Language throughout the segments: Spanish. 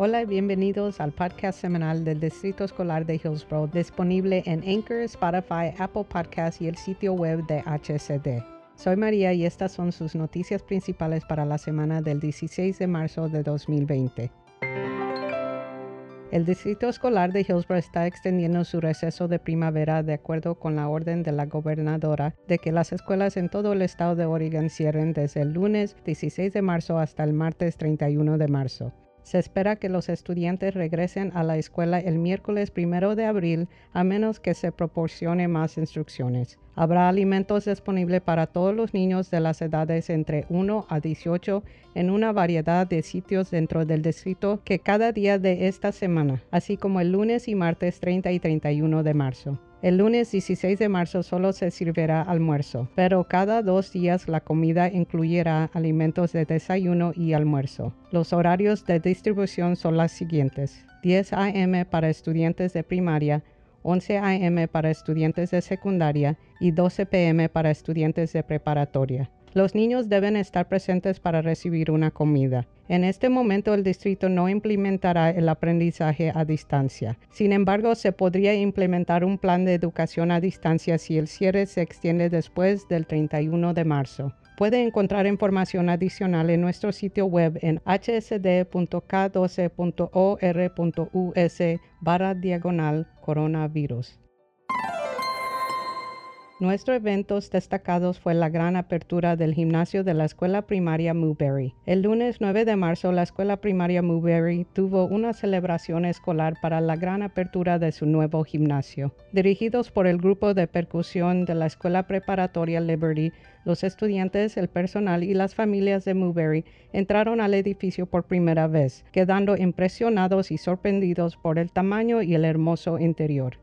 Hola y bienvenidos al podcast semanal del Distrito Escolar de Hillsboro, disponible en Anchor, Spotify, Apple Podcasts y el sitio web de HCD. Soy María y estas son sus noticias principales para la semana del 16 de marzo de 2020. El Distrito Escolar de Hillsboro está extendiendo su receso de primavera de acuerdo con la orden de la gobernadora de que las escuelas en todo el estado de Oregon cierren desde el lunes 16 de marzo hasta el martes 31 de marzo. Se espera que los estudiantes regresen a la escuela el miércoles 1 de abril a menos que se proporcione más instrucciones. Habrá alimentos disponibles para todos los niños de las edades entre 1 a 18 en una variedad de sitios dentro del distrito que cada día de esta semana, así como el lunes y martes 30 y 31 de marzo. El lunes 16 de marzo solo se servirá almuerzo, pero cada 2 días la comida incluirá alimentos de desayuno y almuerzo. Los horarios de distribución son los siguientes: 10 a.m. para estudiantes de primaria, 11 a.m. para estudiantes de secundaria y 12 p.m. para estudiantes de preparatoria. Los niños deben estar presentes para recibir una comida. En este momento, el distrito no implementará el aprendizaje a distancia. Sin embargo, se podría implementar un plan de educación a distancia si el cierre se extiende después del 31 de marzo. Puede encontrar información adicional en nuestro sitio web en hsd.k12.or.us/coronavirus. Nuestros eventos destacados fue la gran apertura del gimnasio de la escuela primaria Mulberry. El lunes 9 de marzo, la escuela primaria Mulberry tuvo una celebración escolar para la gran apertura de su nuevo gimnasio. Dirigidos por el grupo de percusión de la escuela preparatoria Liberty, los estudiantes, el personal y las familias de Mulberry entraron al edificio por primera vez, quedando impresionados y sorprendidos por el tamaño y el hermoso interior.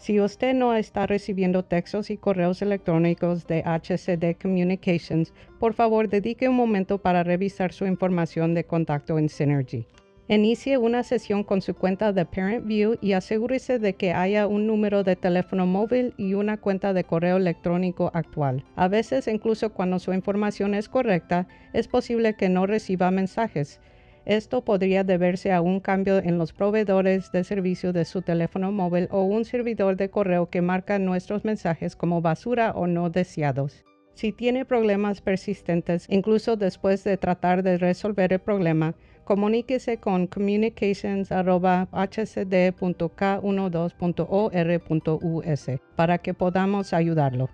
Si usted no está recibiendo textos y correos electrónicos de HCD Communications, por favor dedique un momento para revisar su información de contacto en Synergy. Inicie una sesión con su cuenta de ParentView y asegúrese de que haya un número de teléfono móvil y una cuenta de correo electrónico actual. A veces, incluso cuando su información es correcta, es posible que no reciba mensajes. Esto podría deberse a un cambio en los proveedores de servicio de su teléfono móvil o un servidor de correo que marca nuestros mensajes como basura o no deseados. Si tiene problemas persistentes, incluso después de tratar de resolver el problema, comuníquese con communications@hcd.k12.or.us para que podamos ayudarlo.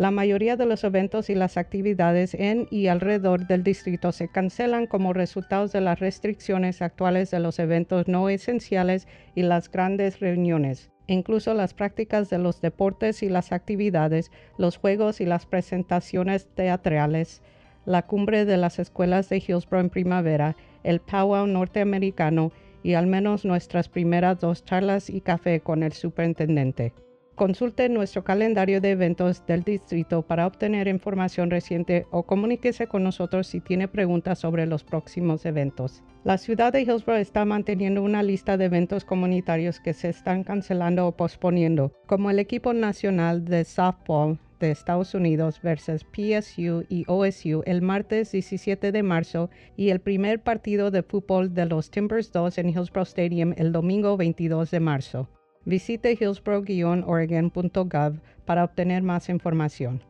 La mayoría de los eventos y las actividades en y alrededor del distrito se cancelan como resultado de las restricciones actuales de los eventos no esenciales y las grandes reuniones. Incluso las prácticas de los deportes y las actividades, los juegos y las presentaciones teatrales, la cumbre de las escuelas de Hillsboro en primavera, el powwow norteamericano y al menos nuestras primeras 2 charlas y café con el superintendente. Consulte nuestro calendario de eventos del distrito para obtener información reciente o comuníquese con nosotros si tiene preguntas sobre los próximos eventos. La ciudad de Hillsboro está manteniendo una lista de eventos comunitarios que se están cancelando o posponiendo, como el equipo nacional de softball de Estados Unidos versus PSU y OSU el martes 17 de marzo y el primer partido de fútbol de los Timbers 2 en Hillsboro Stadium el domingo 22 de marzo. Visite hillsboro-oregon.gov para obtener más información.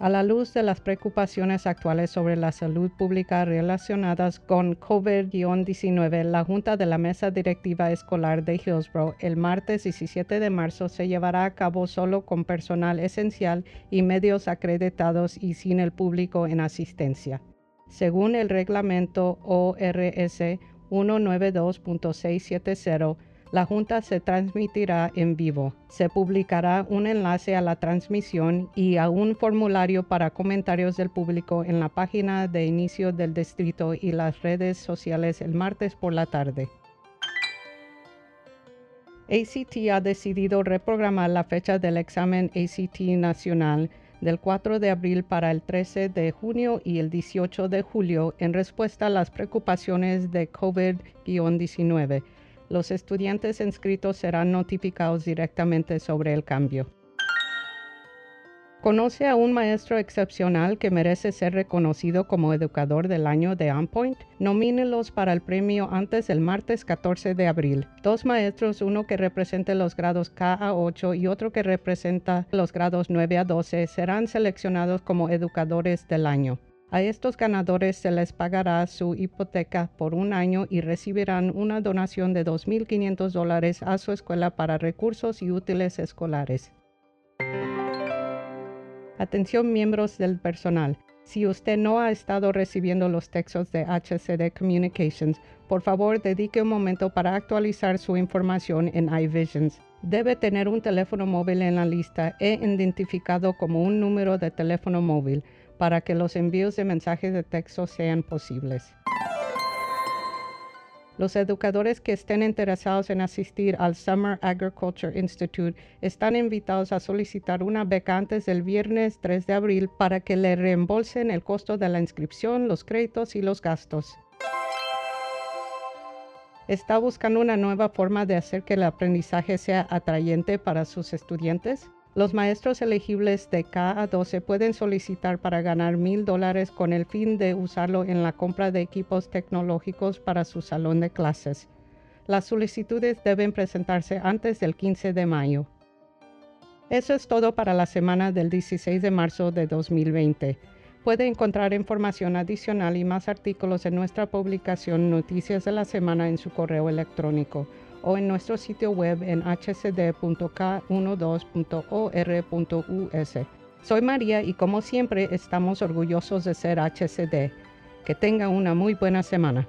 A la luz de las preocupaciones actuales sobre la salud pública relacionadas con COVID-19, la Junta de la Mesa Directiva Escolar de Hillsboro el martes 17 de marzo se llevará a cabo solo con personal esencial y medios acreditados y sin el público en asistencia. Según el reglamento ORS 192.670, la Junta se transmitirá en vivo. Se publicará un enlace a la transmisión y a un formulario para comentarios del público en la página de inicio del distrito y las redes sociales el martes por la tarde. ACT ha decidido reprogramar la fecha del examen ACT nacional del 4 de abril para el 13 de junio y el 18 de julio en respuesta a las preocupaciones de COVID-19. Los estudiantes inscritos serán notificados directamente sobre el cambio. Conoce a un maestro excepcional que merece ser reconocido como Educador del Año de AmPoint. Nomínelos para el premio antes del martes 14 de abril. 2 maestros, uno que represente los grados K a 8 y otro que representa los grados 9 a 12, serán seleccionados como Educadores del Año. A estos ganadores se les pagará su hipoteca por un año y recibirán una donación de $2,500 a su escuela para recursos y útiles escolares. Atención, miembros del personal. Si usted no ha estado recibiendo los textos de HCD Communications, por favor dedique un momento para actualizar su información en iVisions. Debe tener un teléfono móvil en la lista e identificado como un número de teléfono móvil, para que los envíos de mensajes de texto sean posibles. Los educadores que estén interesados en asistir al Summer Agriculture Institute están invitados a solicitar una beca antes del viernes 3 de abril para que le reembolsen el costo de la inscripción, los créditos y los gastos. ¿Está buscando una nueva forma de hacer que el aprendizaje sea atrayente para sus estudiantes? Los maestros elegibles de K a 12 pueden solicitar para ganar $1,000 con el fin de usarlo en la compra de equipos tecnológicos para su salón de clases. Las solicitudes deben presentarse antes del 15 de mayo. Eso es todo para la semana del 16 de marzo de 2020. Puede encontrar información adicional y más artículos en nuestra publicación Noticias de la Semana en su correo electrónico o en nuestro sitio web en hcd.k12.or.us. Soy María y como siempre estamos orgullosos de ser HCD. Que tenga una muy buena semana.